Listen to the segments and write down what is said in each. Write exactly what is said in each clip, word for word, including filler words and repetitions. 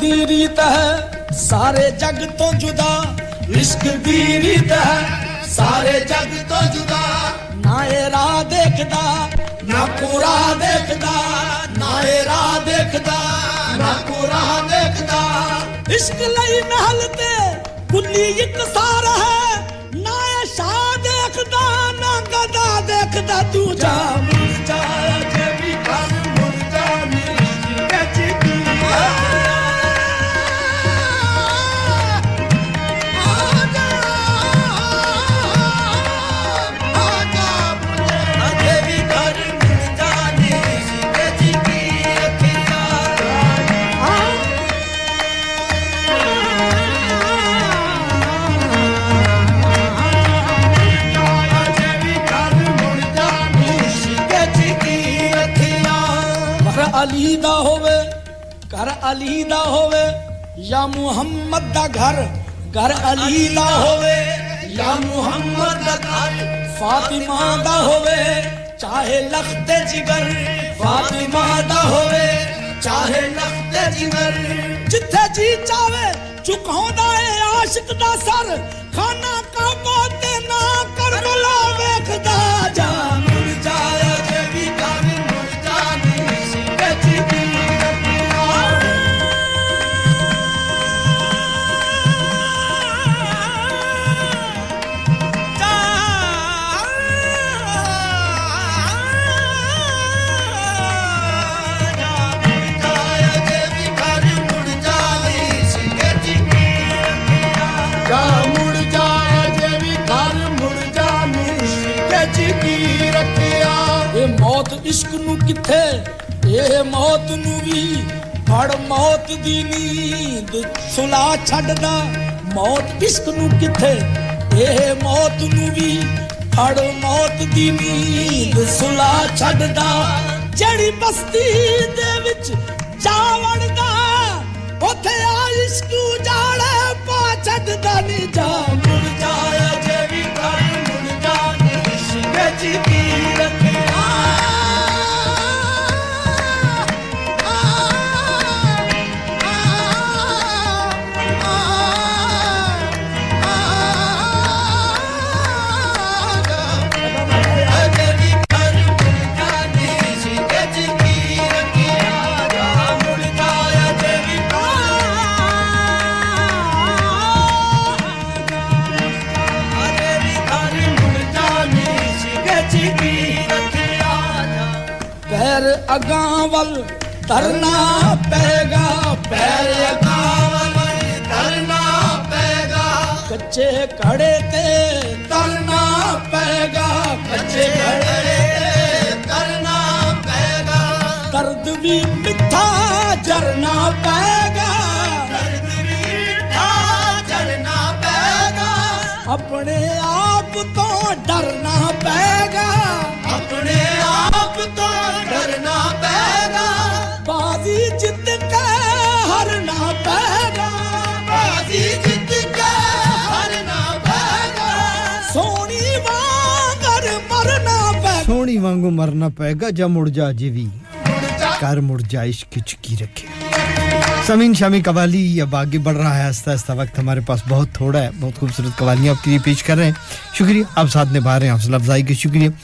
ਦੀ ਰੀਤ ਹੈ ਸਾਰੇ ਜੱਗ ਤੋਂ ਜੁਦਾ ਇਸ਼ਕ ਦੀ ਰੀਤ ਹੈ ਸਾਰੇ ਜੱਗ ਤੋਂ ਜੁਦਾ ਨਾ ਇਹ ਰਾਹ ਦੇਖਦਾ ਨਾ ਪੂਰਾ ਦੇਖਦਾ ਨਾ ਇਹ ਰਾਹ ਦੇਖਦਾ ਨਾ ਪੂਰਾ ਦੇਖਦਾ ਇਸ਼ਕ ਲਈ ਮਹਿਲ ਤੇ ਕੁੱਲੀ ਇੱਕ ਸਾਰ ਹੈ ਨਾ ਇਹ ਸ਼ਾਹ ਦੇਖਦਾ ਨਾ ਗਦਾ ਦੇਖਦਾ ਤੂੰ ਜਾ ਮੁਰਜਾ ਜੇ ਵੀ ਖਾਨ ਮੁਰਜਾ ਮੇਰੀ ਕਚੀ अली दा होवे घर अली दा होवे या मुहम्मद दा घर घर अली दा होवे या मुहम्मद दा घर फातिमा दा होवे चाहे लखते जिगर फातिमा दा होवे चाहे लखते जिगर जिथे जी चावे झुकांदा ए आशिक दा सर खाना काबा ते ना करबला वेखदा जा मुर जाया जे भी कर इश्क नू किथे ए मौत नू भी फड़ मौत दी नींद सुला छड्डदा मौत इश्क नू किथे ए मौत नू भी फड़ मौत दी नींद सुला छड्डदा जेड़ी बस्ती दे विच जा वड़दा ओथे आ इश्क उजाड़े पा छड्डदा नी जा मुड़ जाया जे भी कर मुड़ जा नी इश्क जी अगावल धरना पेगा पैर अगावल धरना पेगा कच्चे खड़े ते धरना पेगा कच्चे खड़े धरना पेगा दर्द भी मिठा झरना पेगा दर्द भी मिठा झरना पेगा अपने आप तो डरना पेगा अपने आप तो डरना पैगा बाजी जित के हारना पैगा बाजी जित के हारना पैगा सोनी वांगर मरना पैगा सोनी वांगू मरना पैगा जा मुड़ जा जीवी कर मुड़ जाइश किचकी रखे समीन शामी कवाली अब आगे बढ़ रहा है आस्ता-आस्ता वक्त हमारे पास बहुत थोड़ा है बहुत खूबसूरत कवालियां आपके लिए पेश कर रहे हैं शुक्रिया आप साथ निभा रहे हैं हौसला अफजाई के शुक्रिया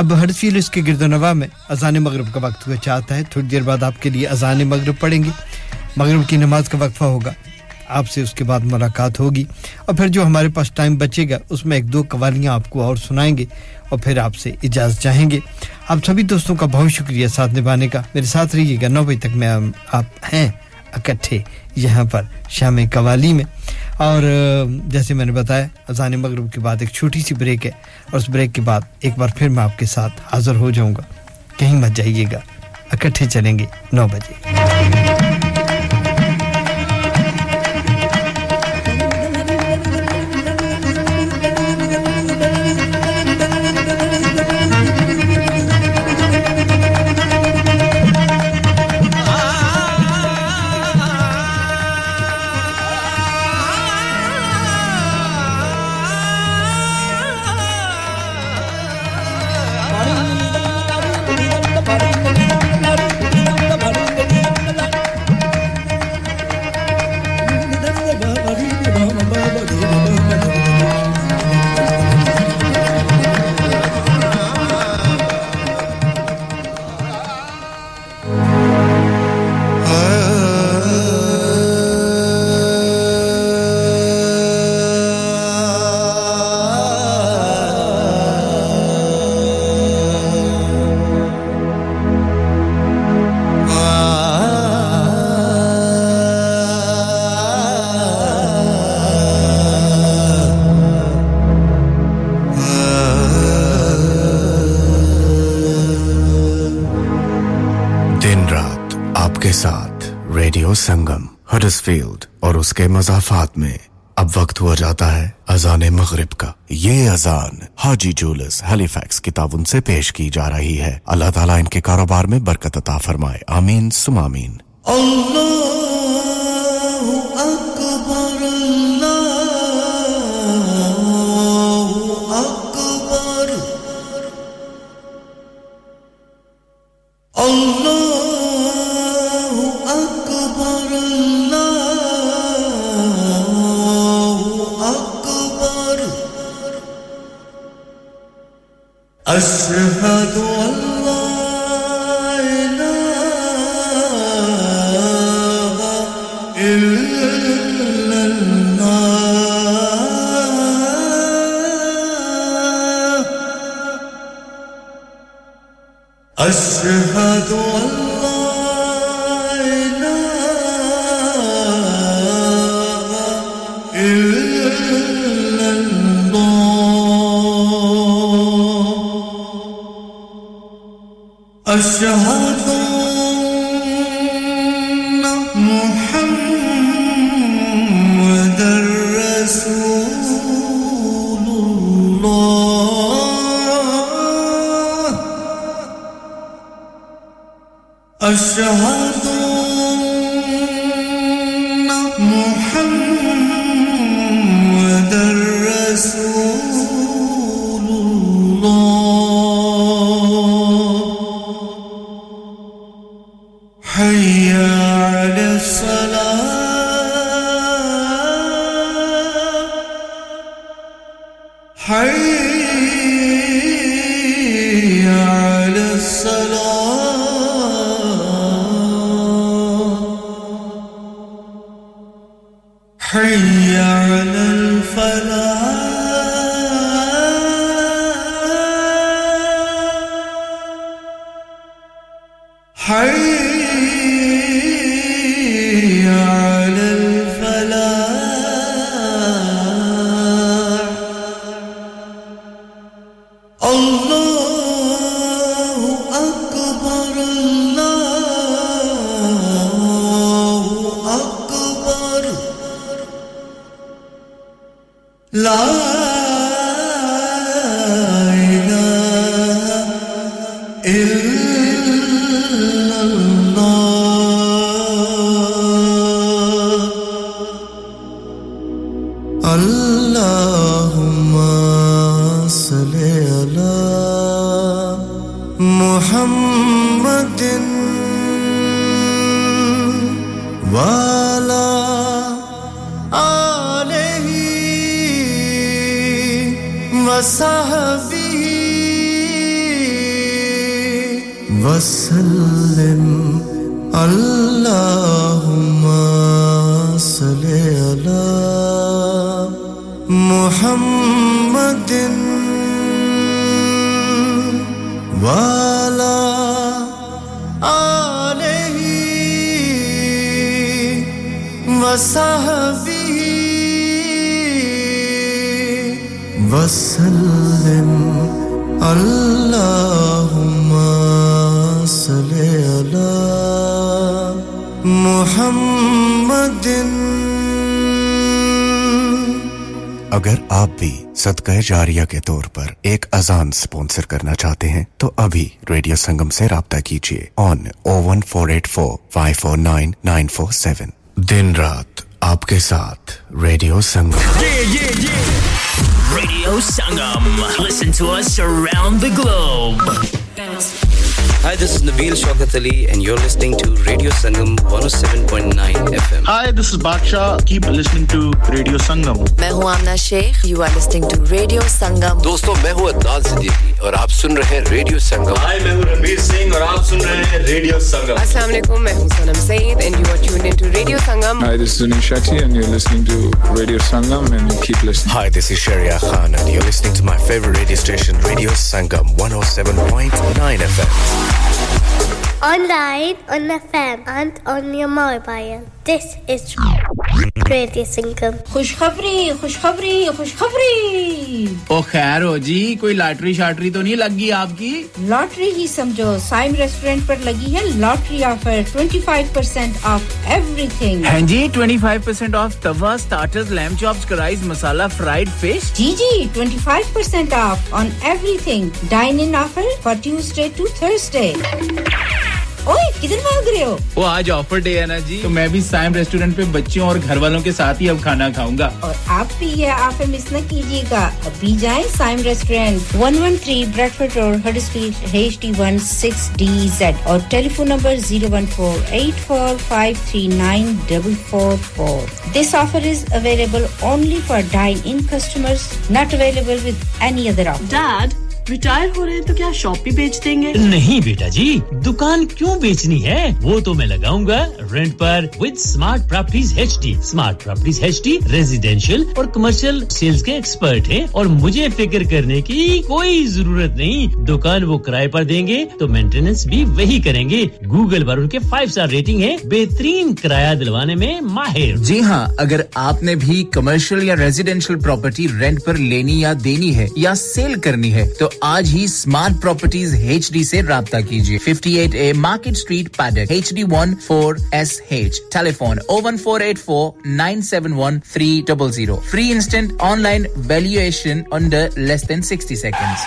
अब हरफील इसके गिरदोनवा में अजान मगरिब का वक्त हुआ चाहता है थोड़ी देर बाद आपके लिए अजान मगरिब पढ़ेंगे मगरिब की नमाज का वक्फा होगा आपसे उसके बाद मुलाकात होगी और फिर जो हमारे पास टाइम बचेगा उसमें एक दो कवालियां आपको और सुनाएंगे और फिर आपसे इजाजत चाहेंगे आप सभी दोस्तों का बहुत शुक्रिया साथ निभाने का मेरे साथ रहिएगा नौ बजे तक मैं आप हैं इकट्ठे यहां पर शाम कवाली में और जैसे मैंने बताया अज़ान मगरिब के बाद एक छोटी सी ब्रेक है और उस ब्रेक के बाद एक बार फिर मैं आपके साथ हाजिर हो जाऊंगा कहीं मत जाइएगा इकट्ठे चलेंगे नौ बजे We'll be right back. Huddersfield और उसके मज़ाफ़ात में अब वक्त हुआ जाता है अज़ान मग़रिब का। ये अज़ान हाजी जूल्स हैलिफैक्स की ताउन से पेश की जा रही है। अल्लाह ताला इनके कारोबार में बरकत अता फरमाए, आमीन सुम आमीन। أشهد أن لا إله إلا الله أشهد أن لا إله إلا الله أشهد أن محمداً رسول الله أشهد أن محمداً رسول الله जारिया के तौर पर एक अजान स्पॉन्सर करना चाहते हैं तो अभी रेडियो संगम से राब्ता कीजिए on O one four eight four, five four nine, nine four seven. दिन रात आपके साथ रेडियो संगम। ये ये ये radio Sangam, listen to us around the globe. Hi, this is Nabil Shaukat Ali and you're listening to Radio Sangam one oh seven point nine F M. Hi, this is Baksha. Keep listening to Radio Sangam. मैं हूँ आमना Sheikh. You are listening to Radio Sangam. दोस्तों, मैं हूँ अदनान सिद्दीकी और आप सुन रहे हैं Radio Sangam. Hi, मैं हूँ रणबीर सिंह और आप सुन रहे हैं Radio Sangam. अस्सलाम वालेकुम, मैं हूँ सनम Saeed and you are tuned into Radio Sangam. Hi, this is Zunin Shakti and you're listening to Radio Sangam and keep listening. Hi, this is Sharia Khan and you're listening to my favorite radio station Radio Sangam one oh seven point nine F M. online, on the F M and on your mobile. This is Radio Sangam. Khushkhabri, khushkhabri, khushkhabri. Oh, khair ho ji, koi lottery shattery to nahi lagi aapki? Lottery hi samjho. Saim Restaurant par lagi hai lottery offer twenty-five percent off everything. Haan ji, twenty-five percent off tawa, starters, lamb chops, karais, masala, fried fish. Ji ji, twenty-five percent off on everything. Dine in offer for Tuesday to Thursday. ओए किधर भाग रहे हो वो आज offer day है ना जी तो मैं भी साइम रेस्टोरेंट पे बच्चों और घर वालों के साथ ही अब खाना खाऊंगा और आप भी ये ऑफर मिस ना कीजिएगा अभी जाएं Saim restaurant one thirteen Bradford road Huddersfield H D one six D Z और telephone number zero one four eight four five three nine four four This offer is available only for dine-in customers not available with any other offer Dad retire हो रहे हैं तो क्या shop भी बेच देंगे नहीं बेटा जी दुकान क्यों बेचनी है वो तो मैं लगाऊंगा रेंट पर with smart properties HD smart properties HD residential और कमर्शियल सेल्स के एक्सपर्ट हैं और मुझे फिक्र करने की कोई जरूरत नहीं दुकान वो किराए पर देंगे तो मेंटेनेंस भी वही करेंगे गूगल पर उनके five स्टार रेटिंग है बेहतरीन किराया दिलवाने में माहिर जी हां अगर आपने भी कमर्शियल या रेजिडेंशियल प्रॉपर्टी रेंट पर लेनी या देनी है या सेल करनी है तो आज ही Smart Properties H D से राब्ता कीजिए fifty-eight A Market Street Paddock H D one four S H Telephone zero one four eight four nine seven one three zero zero Free instant online valuation under less than sixty seconds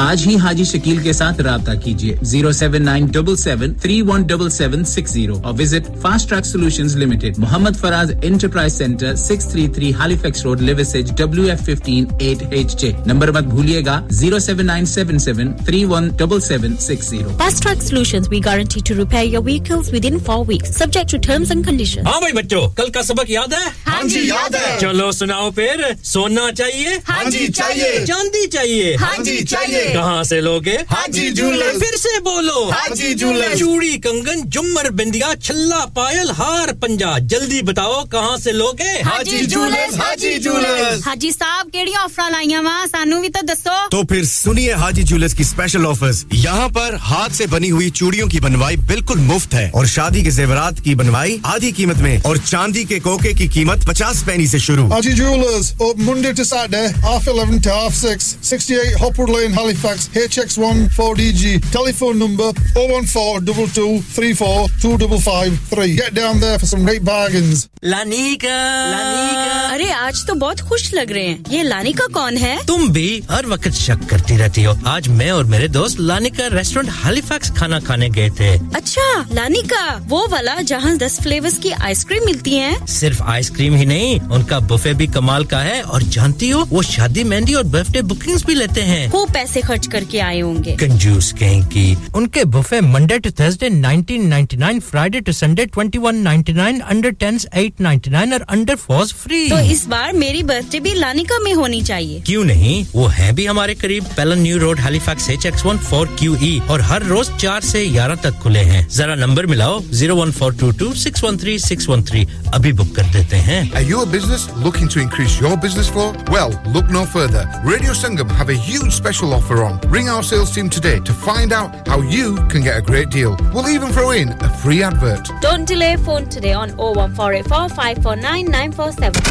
आज ही हाजी शकील के साथ राब्ता कीजिए zero seven nine seven seven three one seven seven six zero और visit fast track solutions limited Mohammed Faraz enterprise centre six thirty-three Halifax road Liversedge W F one five eight H J number मत भूलिएगा zero seven nine seven seven three one seven seven six zero fast track solutions we guarantee to repair your vehicles within four weeks subject to terms and conditions हां भाई बच्चों कल का सबक याद है हां जी याद है चलो सुनाओ फिर सोना चाहिए हां जी चाहिए चांदी चाहिए हां जी कहां से लोगे हाजी जूलर्स फिर से बोलो हाजी जूलर्स चूड़ी कंगन झुमर बिंदिया छल्ला पायल हार पंजा जल्दी बताओ कहां से लोगे हाजी जूलर्स हाजी जूलर्स हाजी साहब केड़ी ऑफर लाईया वा सानू भी तो दसो तो फिर सुनिए हाजी जूलर्स की स्पेशल ऑफर्स यहां पर हाथ से बनी हुई चूड़ियों की बनवाई बिल्कुल मुफ्त है और शादी के जेवरात की बनवाई आधी कीमत में और चांदी के कोके की कीमत fifty penny से शुरू Haji jewellers open Monday to Saturday half eleven to half six sixty-eight Hopwood Lane Halifax H X one four D G telephone number zero one four two two three four two five five three get down there for some great bargains Lanika Lanika अरे आज तो बहुत खुश लग रहे हैं ये Lanika कौन है तुम भी हर वक्त शक करती रहती हो आज मैं और मेरे दोस्त लानिका रेस्टोरेंट हैलिफैक्स खाना खाने गए थे अच्छा लानिका वो वाला जहां ten फ्लेवर्स की आइसक्रीम मिलती है सिर्फ आइसक्रीम ही नहीं उनका बुफे भी कमाल का है और जानती हो वो शादी मेहंदी और बर्थडे बुकिंग्स भी लेते हैं खूब पैसे खर्च करके आए होंगे कंजूस कहीं की उनके buffet Monday to Thursday nineteen ninety-nine Friday to Sunday twenty-one ninety-nine under tens eight ninety-nine और अंडर fours फ्री तो इस बार मेरी बर्थडे भी लानिका में होनी चाहिए क्यों नहीं वो है भी हमारे करीब Pellon new road Halifax H X one four Q E और हर रोज four से eleven तक खुले हैं जरा नंबर मिलाओ zero one four two two six one three six one three अभी बुक कर देते हैं Are you a business looking to increase your business flow? Well, look no further. Radio Sangam have a huge special offer on. Ring our sales team today to find out how you can get a great deal. We'll even throw in a free advert. Don't delay phone today on oh one four eight four five four nine nine four seven.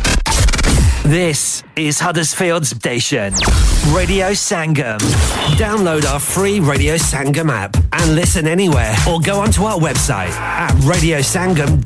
This is Huddersfield Station. Radio Sangam. Download our free Radio Sangam app and listen anywhere or go onto our website at radio sangam dot com.